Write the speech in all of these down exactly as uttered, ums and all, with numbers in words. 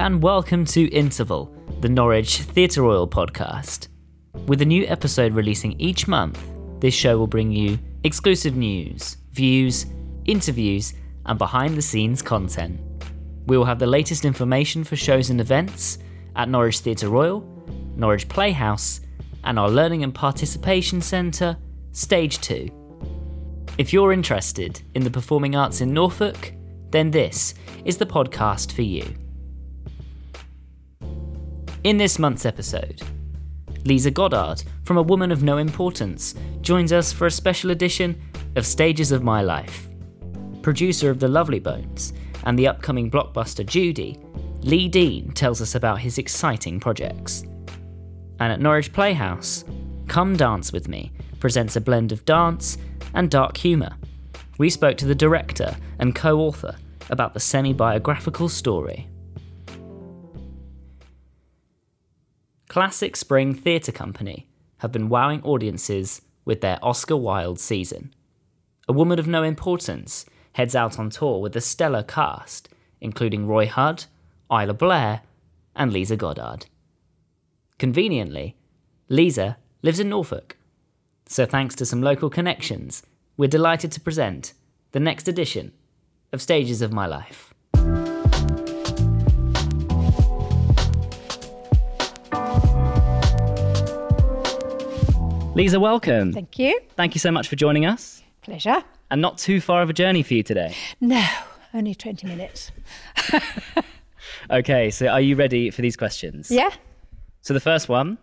and welcome to Interval, the Norwich Theatre Royal podcast. With a new episode releasing each month, this show will bring you exclusive news, views, interviews, and behind-the-scenes content. We will have the latest information for shows and events at Norwich Theatre Royal, Norwich Playhouse, and our Learning and Participation Centre, Stage two. If you're interested in the performing arts in Norfolk, then this is the podcast for you. In this month's episode, Liza Goddard, from A Woman of No Importance, joins us for a special edition of Stages of My Life. Producer of The Lovely Bones and the upcoming blockbuster Judy, Lee Dean tells us about his exciting projects. And at Norwich Playhouse, Come Dance With Me presents a blend of dance and dark humour. We spoke to the director and co-author about the semi-biographical story. Classic Spring Theatre Company have been wowing audiences with their Oscar Wilde season. A Woman of No Importance heads out on tour with a stellar cast, including Roy Hudd, Isla Blair, and Liza Goddard. Conveniently, Liza lives in Norfolk, so thanks to some local connections, we're delighted to present the next edition of Stages of My Life. Liza, welcome. Thank you. Thank you so much for joining us. Pleasure. And not too far of a journey for you today. No, only twenty minutes. Okay, so are you ready for these questions? Yeah. So the first one,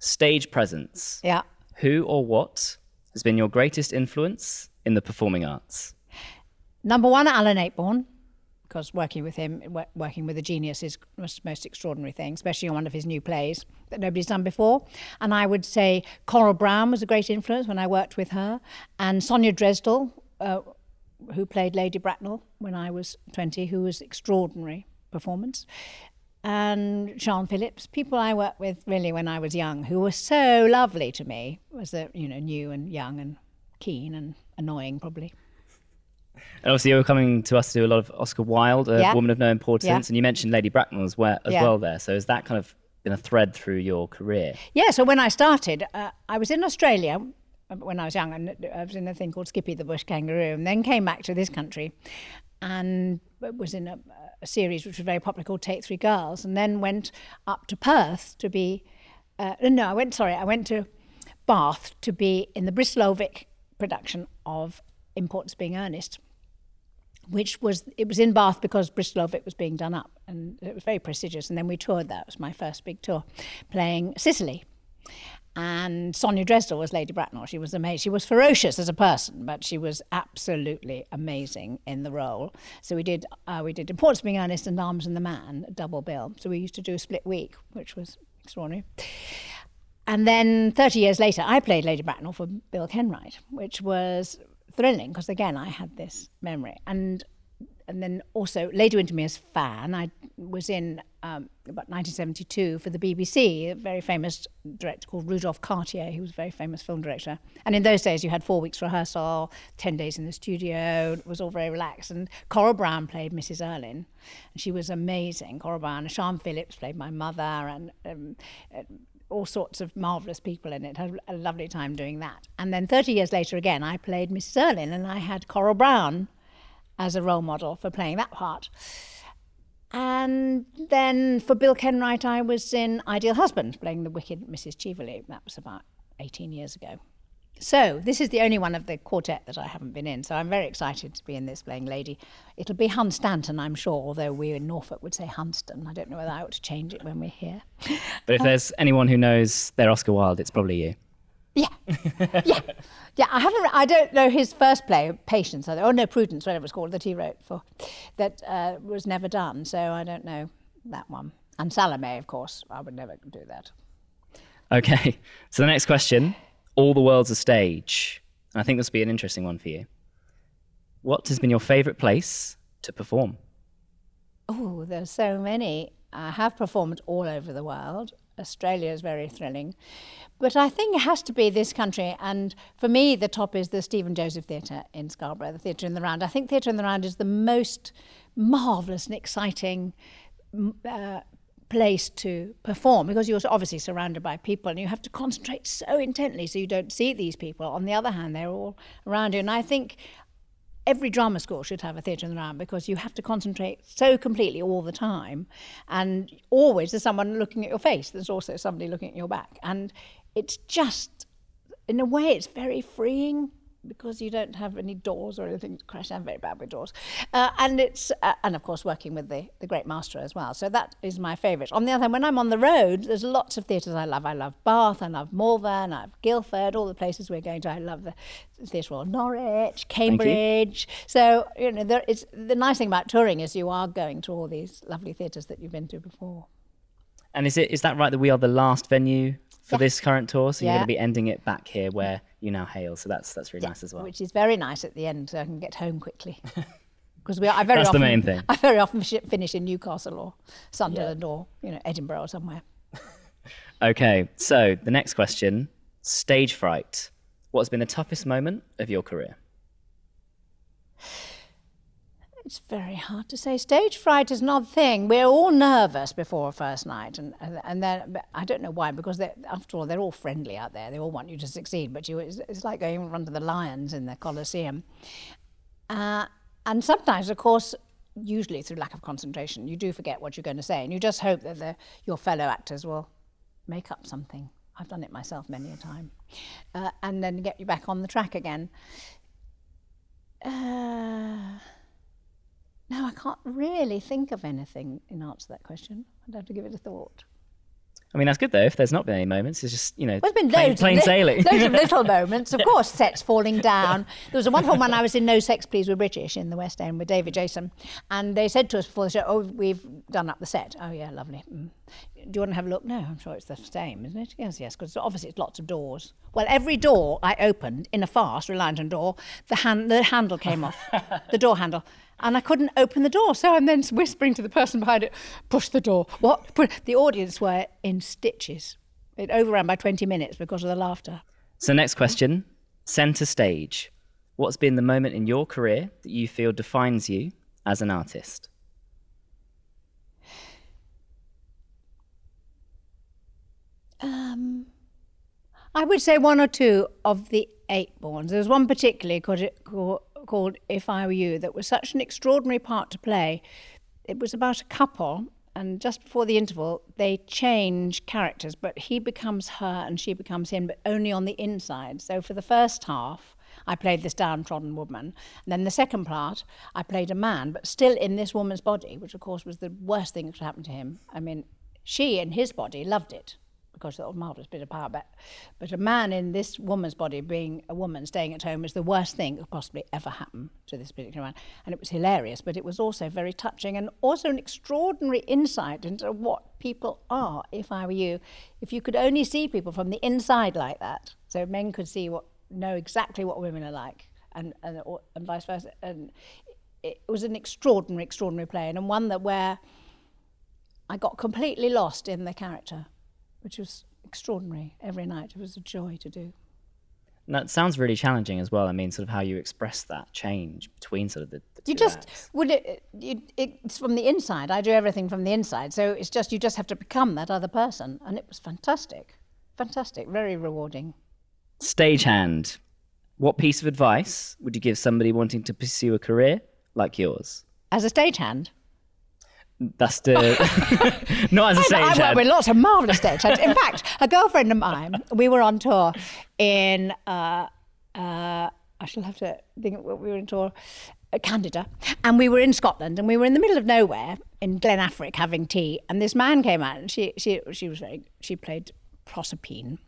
stage presence. Yeah. Who or what has been your greatest influence in the performing arts? Number one, Alan Ayckbourn, because working with him, w- working with a genius is the most extraordinary thing, especially on one of his new plays that nobody's done before. And I would say Coral Brown was a great influence when I worked with her, and Sonia Dresdel, uh, who played Lady Bracknell when I was twenty, who was extraordinary performance. And Sian Phillips, people I worked with really when I was young, who were so lovely to me, was that, you know, new and young and keen and annoying probably. And obviously you were coming to us to do a lot of Oscar Wilde, a yeah. Woman of No Importance, yeah. and you mentioned Lady Bracknell as well, as yeah. well there. So has that kind of been a thread through your career? Yeah, so when I started, uh, I was in Australia when I was young, and I was in a thing called Skippy the Bush Kangaroo, and then came back to this country and was in a, a series which was very popular called Take Three Girls, and then went up to Perth to be, uh, no, I went, sorry, I went to Bath to be in the Bristolovak production of Importance of Being Earnest, which was, it was in Bath because Bristolovak was being done up, and it was very prestigious, and then we toured that. It was my first big tour, playing Sicily. And Sonia Dresdel was Lady Bracknell. She was amazing. She was ferocious as a person, but she was absolutely amazing in the role. So we did uh, we did Importance of Being Earnest and Arms and the Man, a double bill. So we used to do a split week, which was extraordinary. And then thirty years later, I played Lady Bracknell for Bill Kenwright, which was thrilling because, again, I had this memory. And and then also Lady Windermere's Fan. I was in um, about nineteen seventy-two for the B B C, a very famous director called Rudolf Cartier, who was a very famous film director. And in those days, you had four weeks rehearsal, ten days in the studio. It was all very relaxed. And Coral Brown played Missus Erlynne, and she was amazing. Coral Brown, Sian Phillips played my mother, and um, all sorts of marvellous people in it. I had a lovely time doing that. And then thirty years later again, I played Missus Erlynne, and I had Coral Brown as a role model for playing that part. And then for Bill Kenwright, I was in Ideal Husband, playing the wicked Missus Cheeverly. That was about eighteen years ago. So this is the only one of the quartet that I haven't been in, so I'm very excited to be in this, playing Lady. It'll be Hun Stanton, I'm sure, although we in Norfolk would say Hunston. I don't know whether I ought to change it when we're here. But if there's anyone who knows their Oscar Wilde, it's probably you. Yeah, yeah, yeah. I haven't. I don't know his first play, Patience, or no, Prudence, whatever it's called, that he wrote for, that uh, was never done. So I don't know that one. And Salome, of course, I would never do that. Okay. So the next question: all the world's a stage. And I think this will be an interesting one for you. What has been your favourite place to perform? Oh, there's so many. I have performed all over the world. Australia is very thrilling. But I think it has to be this country. And for me, the top is the Stephen Joseph Theatre in Scarborough, the Theatre in the Round. I think Theatre in the Round is the most marvellous and exciting uh, place to perform, because you're obviously surrounded by people and you have to concentrate so intently so you don't see these people. On the other hand, they're all around you. And I think every drama school should have a theatre in the round, because you have to concentrate so completely all the time, and always there's someone looking at your face, there's also somebody looking at your back, and it's just, in a way, it's very freeing, because you don't have any doors or anything to crash. I'm very bad with doors. Uh, and it's, uh, and of course, working with the, the great master as well. So that is my favourite. On the other hand, when I'm on the road, there's lots of theatres I love. I love Bath, I love Malvern, I love Guildford, all the places we're going to. I love the Theatre Royal Norwich, Cambridge. You. So, you know, there, it's, the nice thing about touring is you are going to all these lovely theatres that you've been to before. And is it is that right that we are the last venue for yeah. this current tour? So yeah. you're going to be ending it back here where you now hail. So that's that's really yeah, nice as well. Which is very nice at the end, so I can get home quickly. Because we are, I very that's often, the main thing. I very often finish in Newcastle or Sunderland yeah. or you know Edinburgh or somewhere. Okay, so the next question, stage fright. What's been the toughest moment of your career? It's very hard to say. Stage fright is an odd thing. We're all nervous before a first night, and and then I don't know why, because after all, they're all friendly out there. They all want you to succeed, but you it's, it's like going and run to the lions in the Colosseum. Uh, and sometimes, of course, usually through lack of concentration, you do forget what you're going to say, and you just hope that the, your fellow actors will make up something. I've done it myself many a time, uh, and then get you back on the track again. Uh, No, I can't really think of anything in answer to that question. I'd have to give it a thought. I mean, that's good, though, if there's not been any moments. It's just, you know, well, there's been plain, loads plain of sailing. Loads of little moments. Of yeah. course, sets falling down. There was a wonderful one. I was in No Sex, Please, We're British in the West End with David Jason. And they said to us before the show, oh, we've done up the set. Oh, yeah, lovely. Mm. Do you want to have a look? No, I'm sure it's the same, isn't it? Yes, yes, because obviously it's lots of doors. Well, every door I opened in a farce, reliant on door, the, hand, the handle came off, the door handle. And I couldn't open the door, so I'm then whispering to the person behind it, push the door. What? The audience were in stitches. It overran by twenty minutes because of the laughter. So next question, centre stage. What's been the moment in your career that you feel defines you as an artist? Um, I would say one or two of the Ayckbourns. There was one particularly called, called If I Were You that was such an extraordinary part to play. It was about a couple, and just before the interval, they change characters, but he becomes her and she becomes him, but only on the inside. So for the first half, I played this downtrodden woman. And then the second part, I played a man, but still in this woman's body, which of course was the worst thing that could happen to him. I mean, she in his body loved it. Because that was a marvellous bit of power, but, but a man in this woman's body, being a woman staying at home, is the worst thing that could possibly ever happen to this particular man. And it was hilarious, but it was also very touching, and also an extraordinary insight into what people are. If I Were You, if you could only see people from the inside like that, so men could see what, know exactly what women are like, and and, or, and vice versa. And it was an extraordinary, extraordinary play, and one that where I got completely lost in the character, which was extraordinary every night. It was a joy to do. And that sounds really challenging as well. I mean, sort of how you express that change between sort of the, the you two just acts. Would it, it, it's from the inside. I do everything from the inside. So it's just, you just have to become that other person. And it was fantastic, fantastic, very rewarding. Stagehand, what piece of advice would you give somebody wanting to pursue a career like yours? As a stagehand? That's the not as a stagehand. I work with lots of marvellous stagehands. In fact, a girlfriend of mine, we were on tour in uh, uh, I shall have to think. We were on tour, uh, Candida, and we were in Scotland, and we were in the middle of nowhere in Glenafric having tea, and this man came out, and she she she was very she played Proserpine.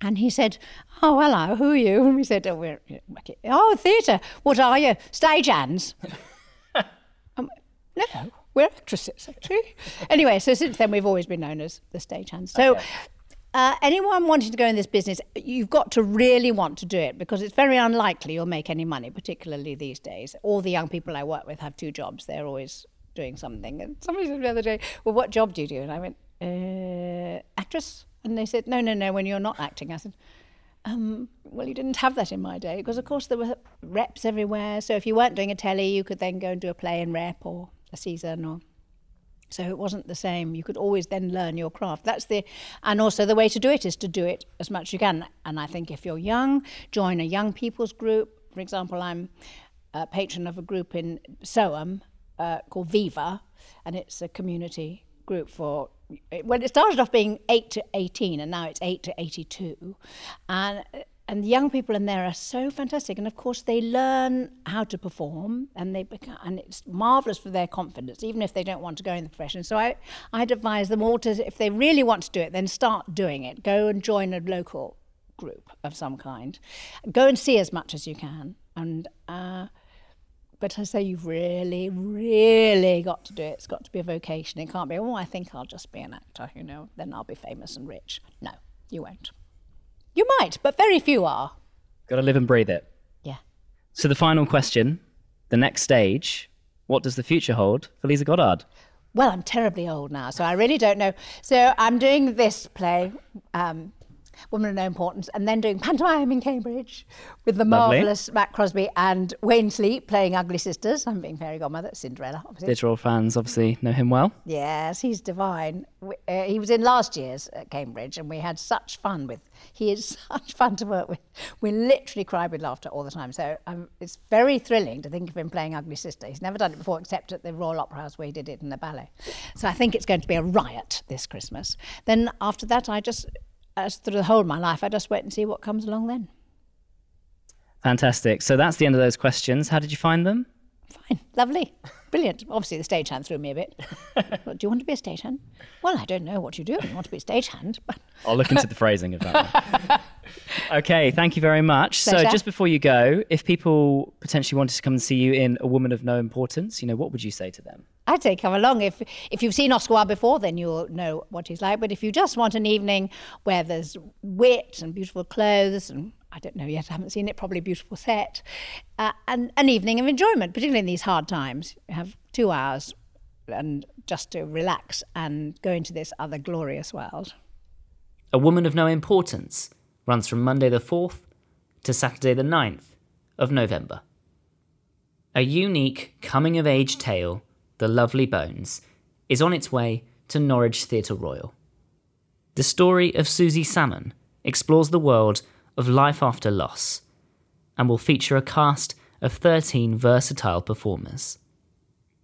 And he said, oh, hello, who are you? And we said, oh, we're oh theatre. What are you, stagehands? um, no. We're actresses, actually. Anyway, so since then we've always been known as the stagehands. So okay. uh, anyone wanting to go in this business, you've got to really want to do it, because it's very unlikely you'll make any money, particularly these days. All the young people I work with have two jobs. They're always doing something. And somebody said the other day, well, what job do you do? And I went, uh, actress? And they said, no, no, no, when you're not acting. I said, Um, well, you didn't have that in my day, because of course there were reps everywhere. So if you weren't doing a telly, you could then go and do a play and rep, or a season, or So it wasn't the same. You could always then learn your craft. That's the, and also the way to do it is to do it as much as you can. And I think if you're young, join a young people's group. For example, I'm a patron of a group in Soham uh, called Viva, and it's a community group for, well, it started off being eight to eighteen, and now it's eight to eighty-two. And And the young people in there are so fantastic, and of course they learn how to perform, and they become, and it's marvellous for their confidence, even if they don't want to go in the profession. So I, I'd advise them all to, if they really want to do it, then start doing it. Go and join a local group of some kind. Go and see as much as you can. And uh, but I say you've really, really got to do it. It's got to be a vocation. It can't be, oh, I think I'll just be an actor, you know, then I'll be famous and rich. No, you won't. You might, but very few are. Got to live and breathe it. Yeah. So the final question, the next stage, what does the future hold for Liza Goddard? Well, I'm terribly old now, so I really don't know. So I'm doing this play, um, Woman of No Importance, and then doing pantomime in Cambridge with the marvellous Matt Crosby and Wayne Sleep playing Ugly Sisters. I'm being fairy godmother, Cinderella, obviously. Digital fans obviously know him well. Yes, he's divine. We, uh, he was in last year's at Cambridge, and we had such fun with. He is such fun to work with. We literally cry with laughter all the time. So um, it's very thrilling to think of him playing Ugly Sister. He's never done it before, except at the Royal Opera House where he did it in the ballet. So I think it's going to be a riot this Christmas. Then after that, I just. As through the whole of my life, I just wait and see what comes along then. Fantastic. So that's the end of those questions. How did you find them? Fine. Lovely. Brilliant. Obviously, the stagehand threw me a bit. Well, do you want to be a stagehand? Well, I don't know what you do if you want to be a stagehand. But I'll look into the phrasing of that. Okay, thank you very much. Pleasure. So just before you go, if people potentially wanted to come and see you in A Woman of No Importance, you know, what would you say to them? I'd say come along. If if you've seen Oscar Wilde before, then you'll know what he's like. But if you just want an evening where there's wit and beautiful clothes and, I don't know yet, I haven't seen it, probably a beautiful set, uh, and an evening of enjoyment, particularly in these hard times. You have two hours and just to relax and go into this other glorious world. A Woman of No Importance runs from Monday the fourth to Saturday the ninth of November. A unique coming-of-age tale, The Lovely Bones, is on its way to Norwich Theatre Royal. The story of Susie Salmon explores the world of life after loss and will feature a cast of thirteen versatile performers.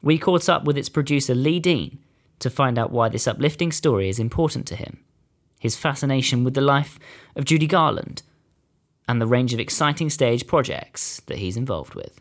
We caught up with its producer Lee Dean to find out why this uplifting story is important to him, his fascination with the life of Judy Garland, and the range of exciting stage projects that he's involved with.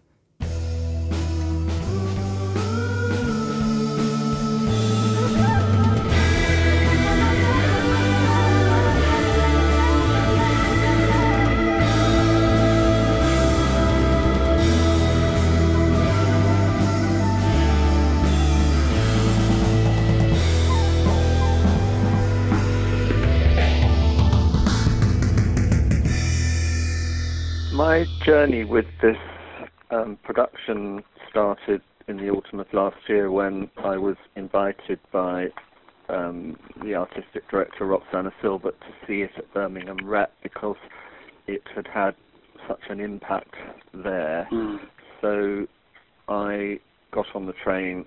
My journey with this um, production started in the autumn of last year when I was invited by um, the artistic director Roxana Silbert to see it at Birmingham Rep because it had had such an impact there. Mm. So I got on the train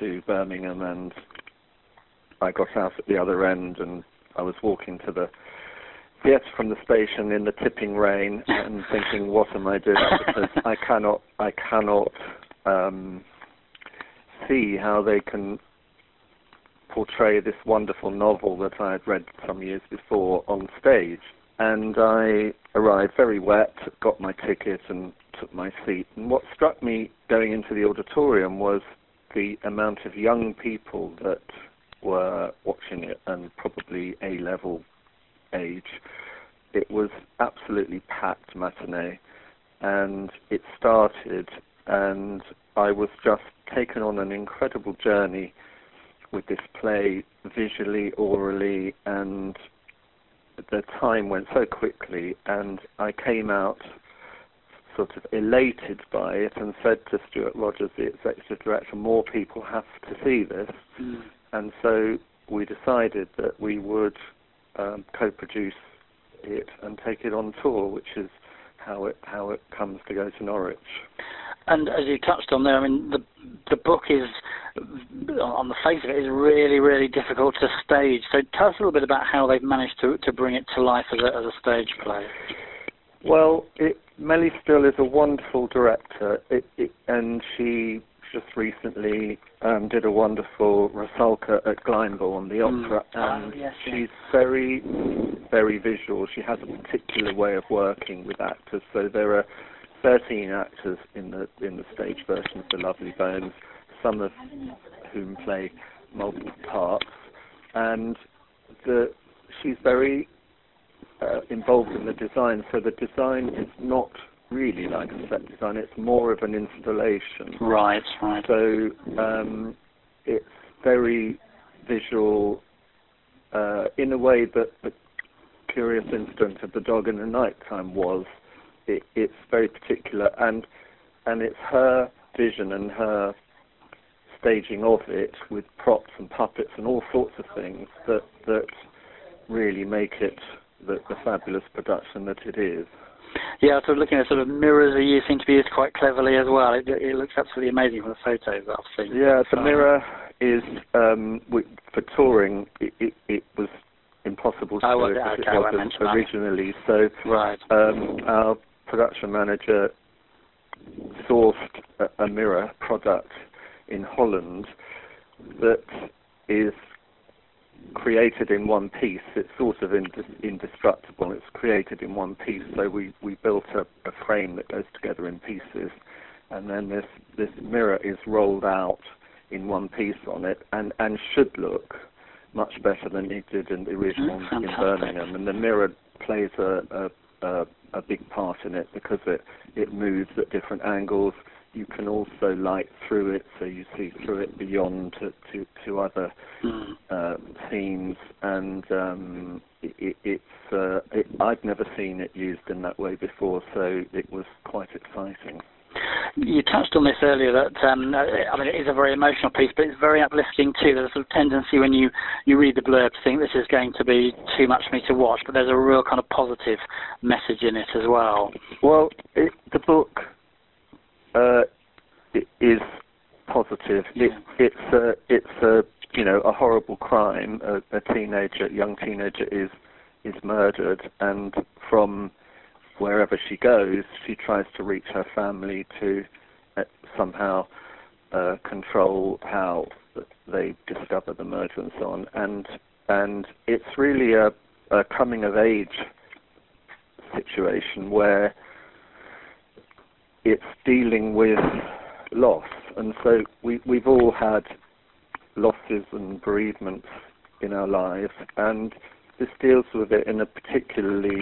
to Birmingham and I got out at the other end and I was walking to the theatre from the station in the tipping rain and thinking, what am I doing? Because I cannot, I cannot um, see how they can portray this wonderful novel that I had read some years before on stage. And I arrived very wet, got my ticket and took my seat. And what struck me going into the auditorium was the amount of young people that were watching it and probably A-level age. It was absolutely packed matinee, and it started, and I was just taken on an incredible journey with this play, visually, orally, and the time went so quickly, and I came out sort of elated by it and said to Stuart Rogers, the executive director, more people have to see this. Mm. And so we decided that we would Um, co-produce it and take it on tour, which is how it how it comes to go to Norwich. and as you touched on there, I mean, the the book is, on the face of it, is really, really difficult to stage. So tell us a little bit about how they've managed to, to bring it to life as a, as a stage play. Well, it, Melly Still is a wonderful director, it, it, and she just recently um, did a wonderful Rusalka at Glyndebourne, the opera, mm. and oh, yes, she's yes. very, very visual. She has a particular way of working with actors, so there are thirteen actors in the in the stage version of The Lovely Bones, some of whom play multiple parts, and the, she's very uh, involved in the design, so the design is not really like a set design, it's more of an installation. Right, right. So um, it's very visual uh, in a way that the Curious Incident of the Dog in the Nighttime was. It, it's very particular, and and it's her vision and her staging of it with props and puppets and all sorts of things that that really make it the, the fabulous production that it is. Yeah, so looking at sort of mirrors that you seem to be used quite cleverly as well. It, it looks absolutely amazing from the photos that I've seen. Yeah, the mirror is, um, for touring, it, it, it was impossible to oh, do okay, it was originally. That. So right. um, our production manager sourced a, a mirror product in Holland that is created in one piece. It's sort of ind indestructible. It's created in one piece, so we, we built a, a frame that goes together in pieces, and then this this mirror is rolled out in one piece on it, and, and should look much better than it did in the original in Birmingham. And the mirror plays a, a, a, a big part in it because it, it moves at different angles. You can also light through it, so you see through it beyond to to, to other mm. uh, scenes, and um, it, it's uh, it, I've never seen it used in that way before, so it was quite exciting. You touched on this earlier that um, I mean, it is a very emotional piece, but it's very uplifting too. There's a sort of tendency when you, you read the blurb to think this is going to be too much for me to watch, but there's a real kind of positive message in it as well. Well, it, the book. Uh, it is positive. Yeah. It, it's a, it's a, you know, a horrible crime. A, a teenager, a young teenager, is is murdered, and from wherever she goes, she tries to reach her family to uh, somehow uh, control how they discover the murder and so on. And and it's really a, a coming of age situation where it's dealing with loss, and so we, we've all had losses and bereavements in our lives, and this deals with it in a particularly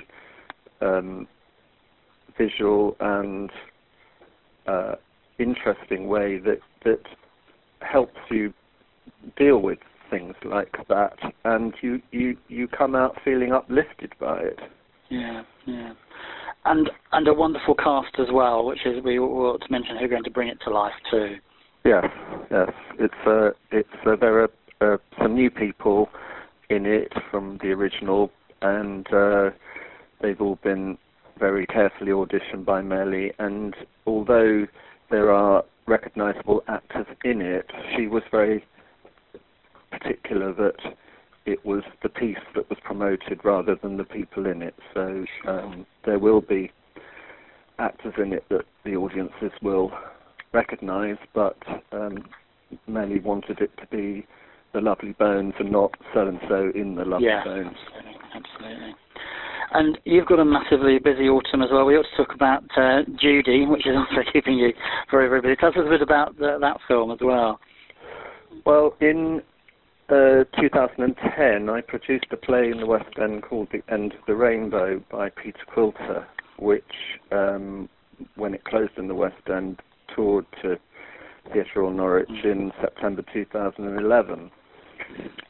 um, visual and uh, interesting way that, that helps you deal with things like that, and you, you, you come out feeling uplifted by it. Yeah, yeah. And, and a wonderful cast as well, which is we ought to mention, who are going to bring it to life too. Yes, yes. It's uh, it's uh, there are uh, some new people in it from the original, and uh, they've all been very carefully auditioned by Melly. And although there are recognisable actors in it, she was very particular that it was the piece that was promoted rather than the people in it. So um, there will be actors in it that the audiences will recognise, but um, Melly wanted it to be The Lovely Bones and not so-and-so in The Lovely yeah, Bones. Absolutely, absolutely. And you've got a massively busy autumn as well. We ought to talk about uh, Judy, which is also keeping you very, very busy. Tell us a bit about the, that film as well. Well, in... Uh, two thousand ten, I produced a play in the West End called The End of the Rainbow by Peter Quilter, which, um, when it closed in the West End, toured to Theatre Norwich in September two thousand eleven.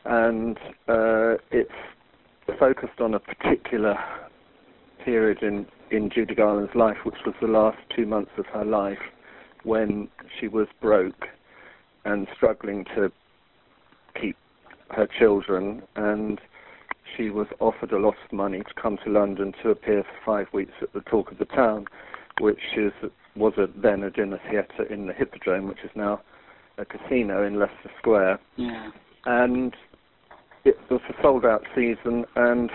And uh, it's focused on a particular period in, in Judy Garland's life, which was the last two months of her life, when she was broke and struggling to keep her children, and she was offered a lot of money to come to London to appear for five weeks at the Talk of the Town, which is was a, then a dinner theatre in the Hippodrome, which is now a casino in Leicester Square. Yeah. And it was a sold-out season, and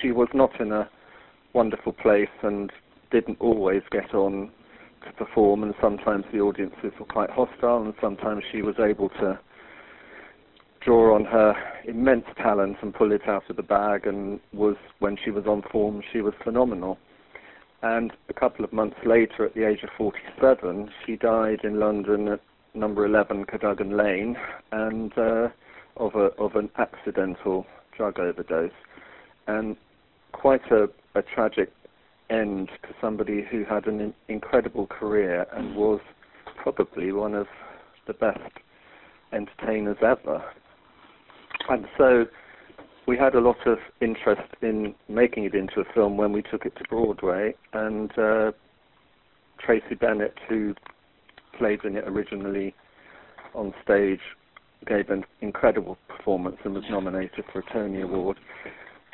she was not in a wonderful place and didn't always get on to perform, and sometimes the audiences were quite hostile, and sometimes she was able to draw on her immense talent and pull it out of the bag, and was, when she was on form, she was phenomenal. And a couple of months later, at the age of forty-seven, she died in London at number eleven Cadogan Lane, and uh, of a of an accidental drug overdose, and quite a, a tragic end to somebody who had an in incredible career and was probably one of the best entertainers ever. And so we had a lot of interest in making it into a film when we took it to Broadway, and uh, Tracy Bennett, who played in it originally on stage, gave an incredible performance and was nominated for a Tony Award.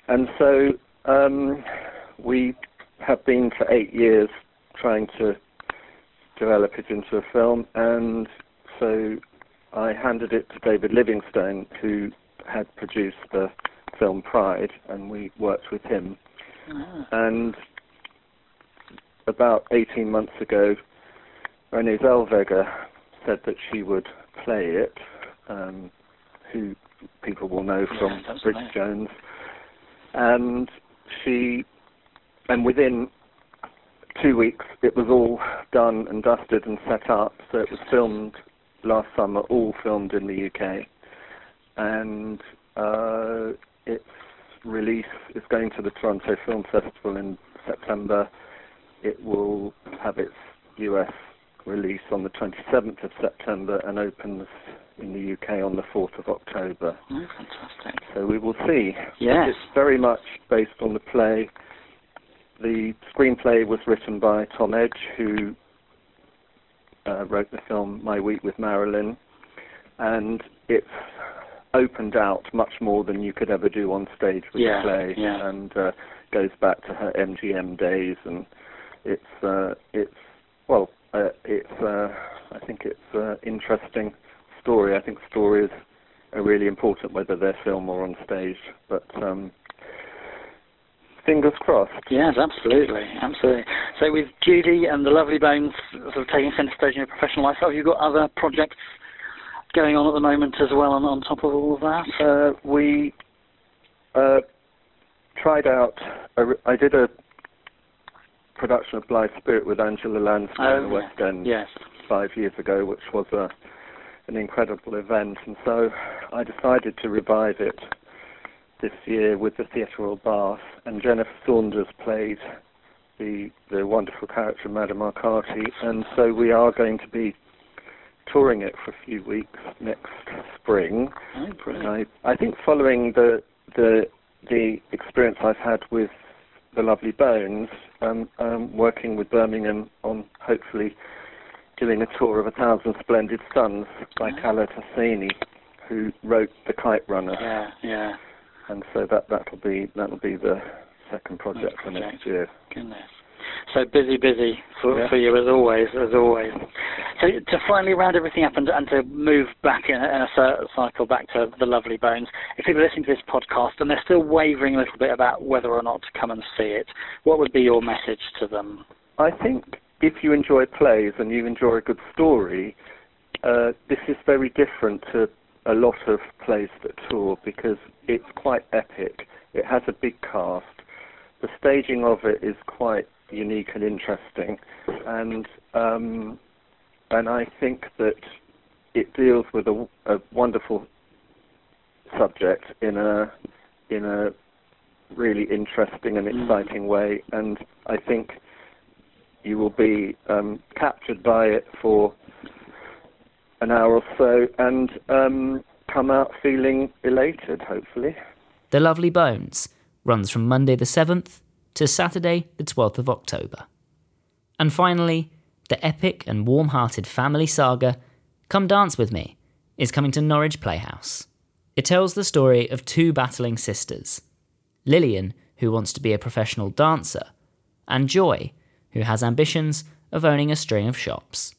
And so um, we have been for eight years trying to develop it into a film, and so I handed it to David Livingstone, who had produced the film Pride, and we worked with him. Ah. And about eighteen months ago, Renée Zellweger said that she would play it, um, who people will know from yeah, Bridget nice. Jones. And she, and within two weeks, it was all done and dusted and set up, so it was filmed last summer, all filmed in the U K, and uh, its release is going to the Toronto Film Festival in September. It will have its U S release on the twenty-seventh of September and opens in the U K on the fourth of October. Oh, fantastic. So we will see. Yes. It's very much based on the play. The screenplay was written by Tom Edge, who Uh, wrote the film My Week with Marilyn, and it's opened out much more than you could ever do on stage with yeah, a play, yeah. and uh, goes back to her M G M days, and it's uh, it's well, uh, it's uh, I think it's an interesting story. I think stories are really important, whether they're film or on stage, but um, fingers crossed. Yes, absolutely, absolutely. So with Judy and The Lovely Bones sort of taking centre stage in your professional life, have you got other projects going on at the moment as well, and on top of all of that? Uh, we uh, tried out, a, I did a production of Bly's Spirit with Angela Lansbury oh, in the West End yes. five years ago, which was a, an incredible event, and so I decided to revive it this year with the Theatral Bath, and Jennifer Saunders played the the wonderful character Madame Arcati, and so we are going to be touring it for a few weeks next spring. Oh, brilliant. I, I think following the the the experience I've had with The Lovely Bones, um, um, working with Birmingham on hopefully doing a tour of A Thousand Splendid Suns by oh. Carlo Tasini, who wrote The Kite Runner. Yeah, yeah. And so that that'll be that'll be the second project, project. for next year. Goodness, so busy, busy for, yeah. for you as always, as always. So to finally round everything up and, and to move back in a, in a cycle back to The Lovely Bones, if people are listening to this podcast and they're still wavering a little bit about whether or not to come and see it, what would be your message to them? I think if you enjoy plays and you enjoy a good story, uh, this is very different to a lot of plays that tour, because it's quite epic. It has a big cast. The staging of it is quite unique and interesting, and um, and I think that it deals with a, a wonderful subject in a in a really interesting and exciting mm. way. And I think you will be um, captured by it for an hour or so, and um, come out feeling elated, hopefully. The Lovely Bones runs from Monday the seventh to Saturday the twelfth of October. And finally, the epic and warm-hearted family saga Come Dance With Me is coming to Norwich Playhouse. It tells the story of two battling sisters, Lillian, who wants to be a professional dancer, and Joy, who has ambitions of owning a string of shops.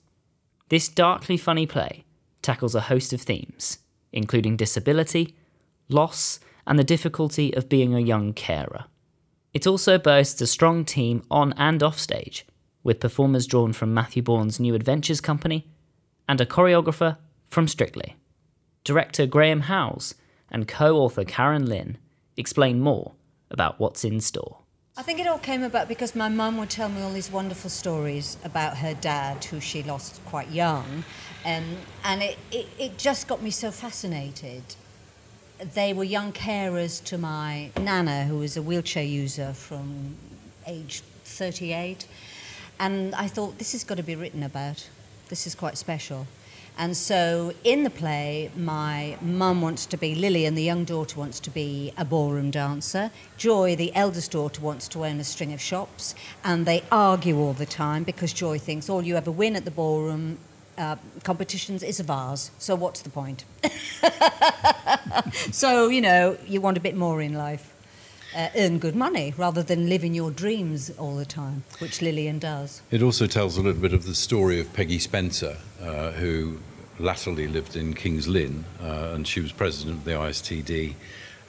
This darkly funny play tackles a host of themes, including disability, loss, and the difficulty of being a young carer. It also boasts a strong team on and off stage, with performers drawn from Matthew Bourne's New Adventures company and a choreographer from Strictly. Director Graham Howes and co-author Karen Lynn explain more about what's in store. I think it all came about because my mum would tell me all these wonderful stories about her dad, who she lost quite young, um, and it, it, it just got me so fascinated. They were young carers to my nana, who was a wheelchair user from age thirty-eight, and I thought, this has got to be written about. This is quite special. And so in the play, my mum wants to be Lillian, the young daughter wants to be a ballroom dancer. Joy, the eldest daughter, wants to own a string of shops, and they argue all the time because Joy thinks all you ever win at the ballroom uh, competitions is a vase, so what's the point? So, you know, you want a bit more in life. Uh, earn good money rather than live in your dreams all the time, which Lillian does. It also tells a little bit of the story of Peggy Spencer, uh, who latterly lived in King's Lynn, uh, and she was president of the I S T D.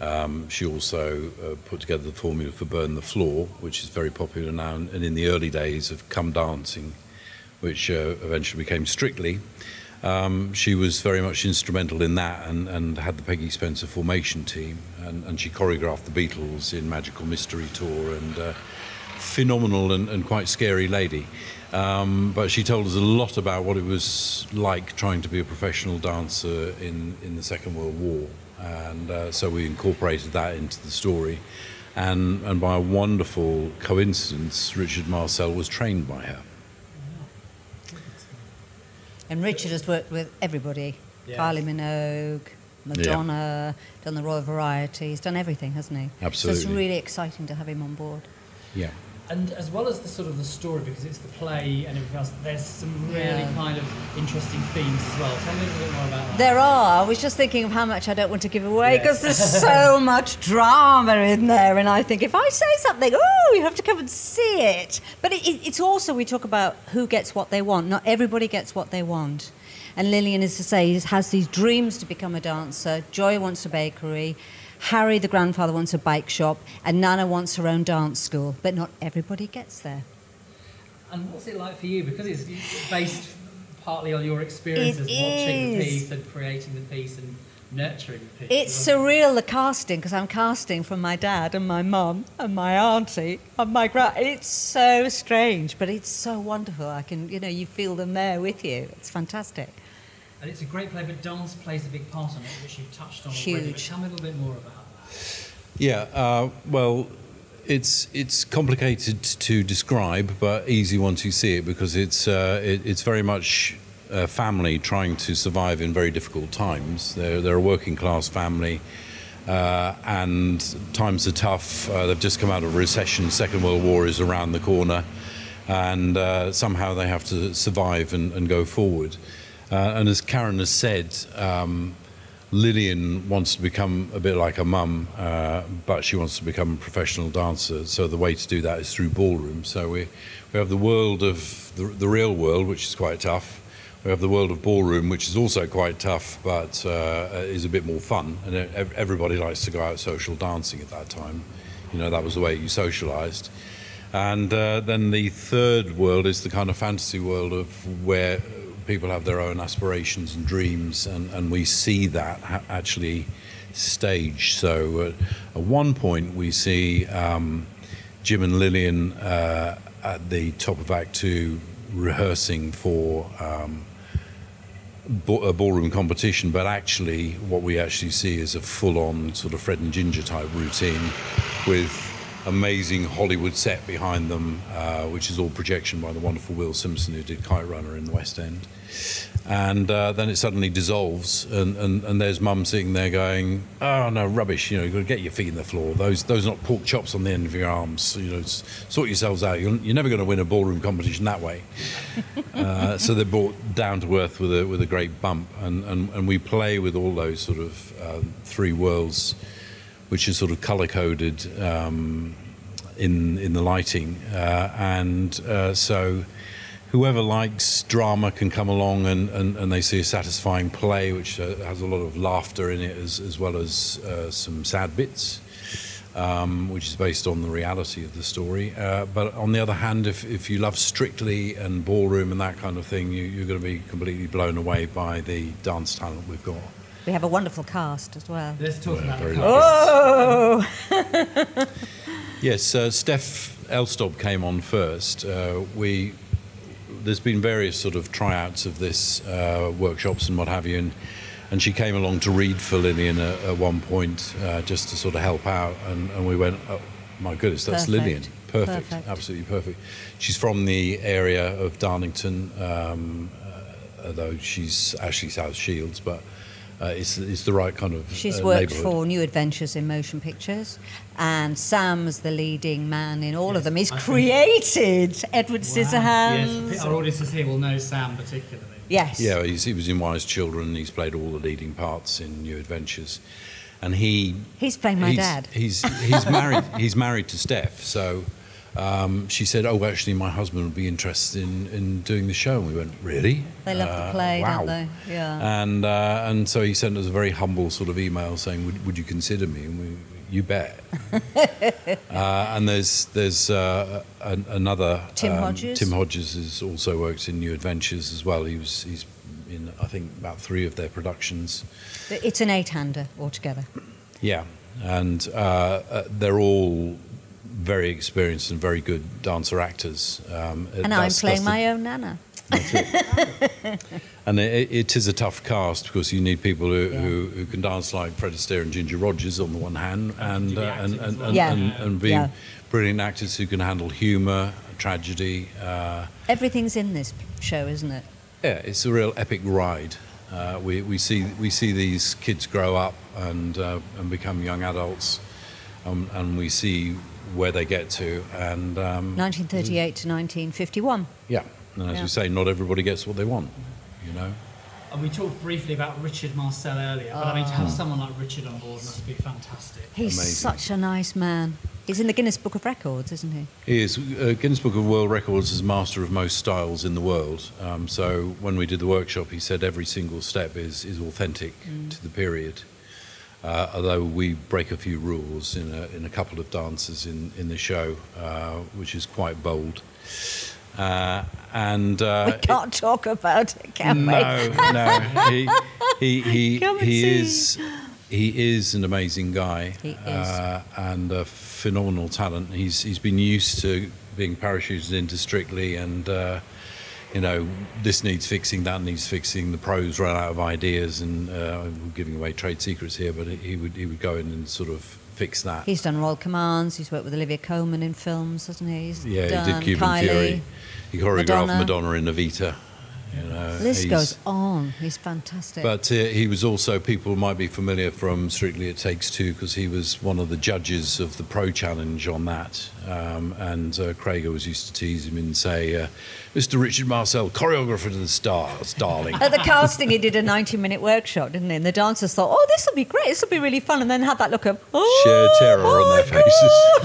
Um, she also uh, put together the formula for Burn the Floor, which is very popular now, and in the early days of Come Dancing, which uh, eventually became Strictly. Um, she was very much instrumental in that, and, and had the Peggy Spencer formation team, and, and she choreographed the Beatles in Magical Mystery Tour, and uh, phenomenal and, and quite scary lady. Um, but she told us a lot about what it was like trying to be a professional dancer in, in the Second World War, and uh, so we incorporated that into the story. And, and by a wonderful coincidence, Richard Marcel was trained by her. And Richard has worked with everybody. Yeah. Kylie Minogue, Madonna, yeah. Done the Royal Variety. He's done everything, hasn't he? Absolutely. So it's really exciting to have him on board. Yeah. And as well as the sort of the story, because it's the play and everything else, there's some really yeah. kind of interesting themes as well. Tell me a little bit more about that. There are. I was just thinking of how much I don't want to give away, because yes. there's so much drama in there. And I think if I say something, oh, you have to come and see it. But it, it, it's also, we talk about who gets what they want. Not everybody gets what they want. And Lillian, as I say, has these dreams to become a dancer. Joy wants a bakery. Harry, the grandfather, wants a bike shop, and Nana wants her own dance school, but not everybody gets there. And what's it like for you? Because it's based partly on your experiences watching the piece and creating the piece and nurturing the piece. It's surreal, the casting, because I'm casting from my dad and my mum and my auntie and my gran. It's so strange, but it's so wonderful. I can, you know, you feel them there with you. It's fantastic. And it's a great play, but dance plays a big part in it, which you've touched on Huge. already. But tell me a little bit more about that. Yeah, uh, well, it's it's complicated to describe, but easy once you see it, because it's uh, it, it's very much a family trying to survive in very difficult times. They're, they're a working-class family, uh, and times are tough. Uh, they've just come out of recession. Second World War is around the corner, and uh, somehow they have to survive and, and go forward. Uh, and as Karen has said, um, Lillian wants to become a bit like her mum, uh, but she wants to become a professional dancer. So the way to do that is through ballroom. So we, we have the world of the, the real world, which is quite tough. We have the world of ballroom, which is also quite tough, but uh, is a bit more fun. And everybody likes to go out social dancing at that time. You know, that was the way you socialised. And uh, then the third world is the kind of fantasy world of where people have their own aspirations and dreams, and, and we see that ha- actually staged. So uh, at one point we see um, Jim and Lillian uh, at the top of Act Two rehearsing for um, bo- a ballroom competition, but actually what we actually see is a full-on sort of Fred and Ginger type routine with amazing Hollywood set behind them, uh, which is all projection by the wonderful Will Simpson, who did Kite Runner in the West End. And uh, then it suddenly dissolves, and, and, and there's Mum sitting there going, oh, no, rubbish, you know, you've got to get your feet in the floor. Those those are not pork chops on the end of your arms. You know, sort yourselves out. You're, you're never going to win a ballroom competition that way. uh, so they're brought down to earth with a, with a great bump, and, and, and we play with all those sort of uh, three worlds, which is sort of colour-coded um, in in the lighting, uh, and uh, so whoever likes drama can come along and, and, and they see a satisfying play which uh, has a lot of laughter in it, as, as well as uh, some sad bits, um, which is based on the reality of the story. Uh, but on the other hand, if, if you love Strictly and ballroom and that kind of thing, you, you're going to be completely blown away by the dance talent we've got. We have a wonderful cast as well. Let's talk about the cast. Oh! Yes, uh, Steph Elstob came on first. Uh, we... There's been various sort of tryouts of this, uh, workshops and what have you, and, and she came along to read for Lillian at, at one point, uh, just to sort of help out, and, and we went, oh my goodness, that's perfect. Lillian. Perfect. perfect, absolutely perfect. She's from the area of Darlington, um, uh, though she's actually South Shields, but uh, it's, it's the right kind of She's uh, worked for New Adventures in Motion Pictures, and Sam's the leading man in all yes, of them. He's I created think... Edward Scissorhands. Wow. Yes, our audiences here will know Sam particularly. Yes. Yeah, he's, he was in Wise Children. He's played all the leading parts in New Adventures, and he he's playing my he's, dad. He's he's married. He's married to Steph, so. Um, she said, oh, actually, my husband would be interested in, in doing the show. And we went, really? They love uh, the play, wow. don't they? Yeah. And, uh, and so he sent us a very humble sort of email saying, would, would you consider me? And we, you bet. uh, and there's, there's uh, an, another... Tim um, Hodges. Tim Hodges is also works in New Adventures as well. He was, he's in, I think, about three of their productions. It's an eight-hander altogether. Yeah. And uh, they're all... very experienced and very good dancer actors. Um, and I'm playing the, my own Nana. That's it. And it, it is a tough cast because you need people who, yeah. who, who can dance like Fred Astaire and Ginger Rogers on the one hand, and uh, and, and, well. and, yeah. and, and being yeah. brilliant actors who can handle humour, tragedy. Uh, Everything's in this show, isn't it? Yeah, it's a real epic ride. Uh, we we see we see these kids grow up and uh, and become young adults, um, and we see. Where they get to, and um, nineteen thirty-eight to nineteen fifty-one. Yeah, and as yeah. you say, not everybody gets what they want, you know. And we talked briefly about Richard Marcel earlier, but uh, I mean, to have someone like Richard on board must be fantastic. He's Amazing. Such a nice man. He's in the Guinness Book of Records, isn't he? He is. Uh, Guinness Book of World Records is master of most styles in the world. Um, so when we did the workshop, he said every single step is is authentic mm. to the period. Uh, although we break a few rules in a, in a couple of dances in, in the show, uh, which is quite bold. Uh, and uh, we can't it, talk about it, can no, we? No, no. He, he, he, he, he, is, he is an amazing guy. He is. Uh, and a phenomenal talent. He's He's been used to being parachuted into Strictly and... Uh, you know, this needs fixing, that needs fixing, the pros ran out of ideas, and uh, I'm giving away trade secrets here, but he would he would go in and sort of fix that. He's done Royal Commands, he's worked with Olivia Colman in films, hasn't he? He's yeah, done he did Cuban Kylie, Fury. He choreographed Madonna, Madonna in Evita. You know, this goes on. He's fantastic. But uh, he was also, people might be familiar from Strictly It Takes Two, because he was one of the judges of the Pro Challenge on that. Um, and uh, Craig always used to tease him and say, uh, Mister Richard Marcel, choreographer to the stars, darling. At the casting, he did a ninety-minute workshop, didn't he? And the dancers thought, oh, this will be great. This will be really fun. And then had that look of, oh, sheer terror oh on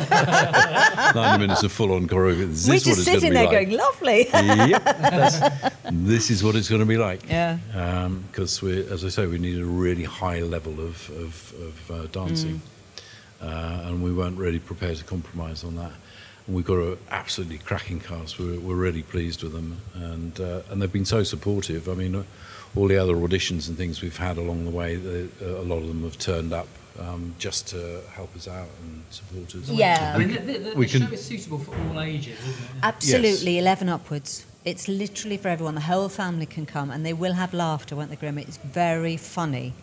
their faces. ninety minutes of full-on choreography. This We're is just what sitting there like. Going, lovely. Yep. That's, this is what it's going to be like. Yeah. Because, um, we, as I say, we need a really high level of, of, of uh, dancing. Mm. Uh, and we weren't really prepared to compromise on that. And we've got an absolutely cracking cast. We're, we're really pleased with them. And uh, and they've been so supportive. I mean, uh, all the other auditions and things we've had along the way, they, uh, a lot of them have turned up um, just to help us out and support us. Yeah. We, I mean, the, the, the we show can... is suitable for all ages, isn't it? Absolutely, yes. eleven upwards. It's literally for everyone. The whole family can come, and they will have laughter, won't they, Graham? It's very funny.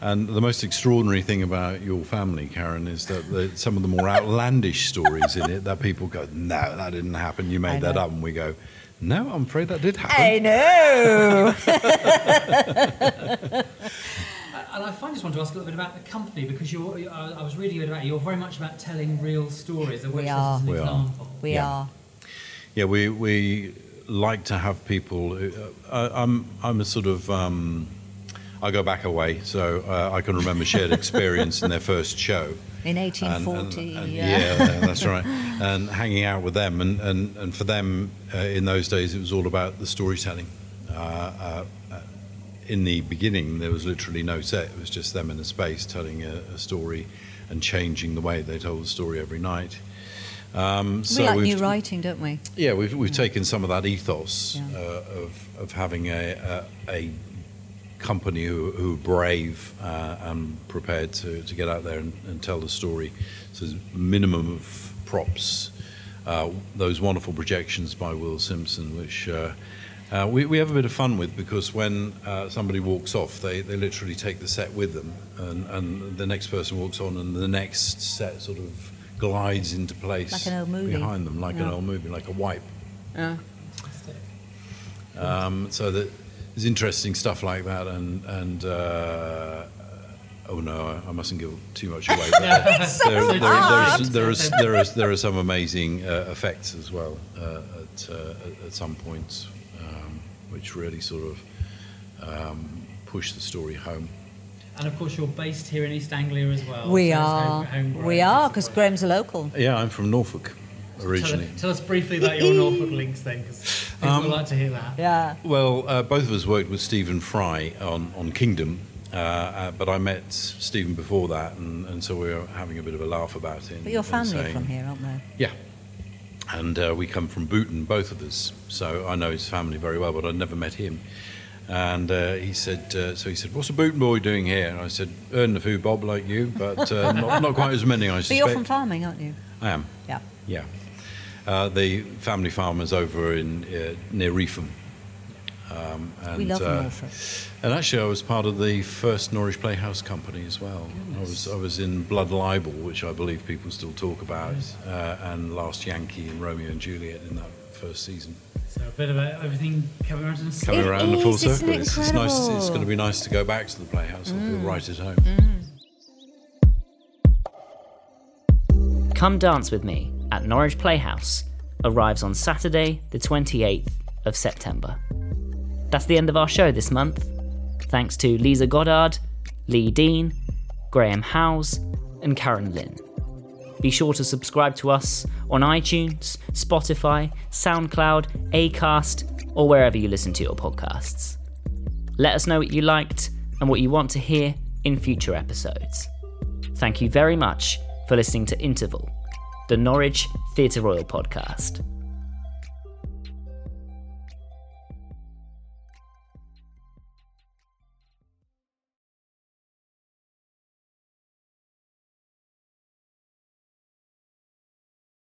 And the most extraordinary thing about your family, Karen, is that the, some of the more outlandish stories in it, that people go, no, that didn't happen, you made that up, and we go, no, I'm afraid that did happen. I know! And I find I just want to ask a little bit about the company, because you're, I was reading a bit about you, you're very much about telling real stories, of which this is an example. We yeah. are. Yeah, we, we like to have people... Who, uh, I'm, I'm a sort of... Um, I go back a way, so uh, I can remember shared experience in their first show. in eighteen forty. And, and, and, yeah, yeah, that's right. And hanging out with them, and and, and for them uh, in those days, it was all about the storytelling. Uh, uh, in the beginning, there was literally no set. It was just them in a space telling a, a story and changing the way they told the story every night. Um, so we like new writing, don't we? Yeah, we've we've yeah. taken some of that ethos yeah. uh, of of having a a, a company who, who are brave uh, and prepared to, to get out there and, and tell the story. So there's a minimum of props, uh, those wonderful projections by Will Simpson, which uh, uh, we, we have a bit of fun with, because when uh, somebody walks off, they, they literally take the set with them, and, and the next person walks on and the next set sort of glides into place like an old movie. behind them, like yeah. an old movie, like a wipe. Yeah. Fantastic. Um, so that there's interesting stuff like that, and and uh, oh no, I mustn't give too much away. But it's there, so there, hard. There, is, there, is, there, is, there are some amazing uh, effects as well uh, at, uh, at some points, um, which really sort of um, push the story home. And of course, you're based here in East Anglia as well. We so are. Home, home we are, because Graham's a local. Yeah, I'm from Norfolk originally. Tell, tell us briefly about your Norfolk links then, because people um, would like to hear that. Yeah. Well, uh, both of us worked with Stephen Fry on, on Kingdom, uh, uh, but I met Stephen before that, and, and so we were having a bit of a laugh about it. But your family saying, are from here, aren't they? Yeah. And uh, we come from Booton, both of us, so I know his family very well, but I'd never met him. And uh, he said, uh, so he said, what's a Booton boy doing here? And I said, earn the food, Bob, like you, but uh, not, not quite as many, I suspect. But you're from farming, aren't you? I am. Yeah. Yeah. Uh, the family farm is over in uh, near Reefham. Um, and, we love uh, Norfolk. And actually, I was part of the first Norwich Playhouse Company as well. I was, I was in Blood Libel, which I believe people still talk about, yes. uh, and Last Yankee and Romeo and Juliet in that first season. So a bit of a, everything coming around in a circle. Coming it around in a full circle. It's, it's nice. It's going to be nice to go back to the Playhouse and mm. feel right at home. Mm. Come Dance With Me at Norwich Playhouse arrives on Saturday, the twenty-eighth of September. That's the end of our show this month. Thanks to Liza Goddard, Lee Dean, Graham Howes, and Karen Lynn. Be sure to subscribe to us on iTunes, Spotify, SoundCloud, Acast, or wherever you listen to your podcasts. Let us know what you liked and what you want to hear in future episodes. Thank you very much for listening to Interval, the Norwich Theatre Royal podcast.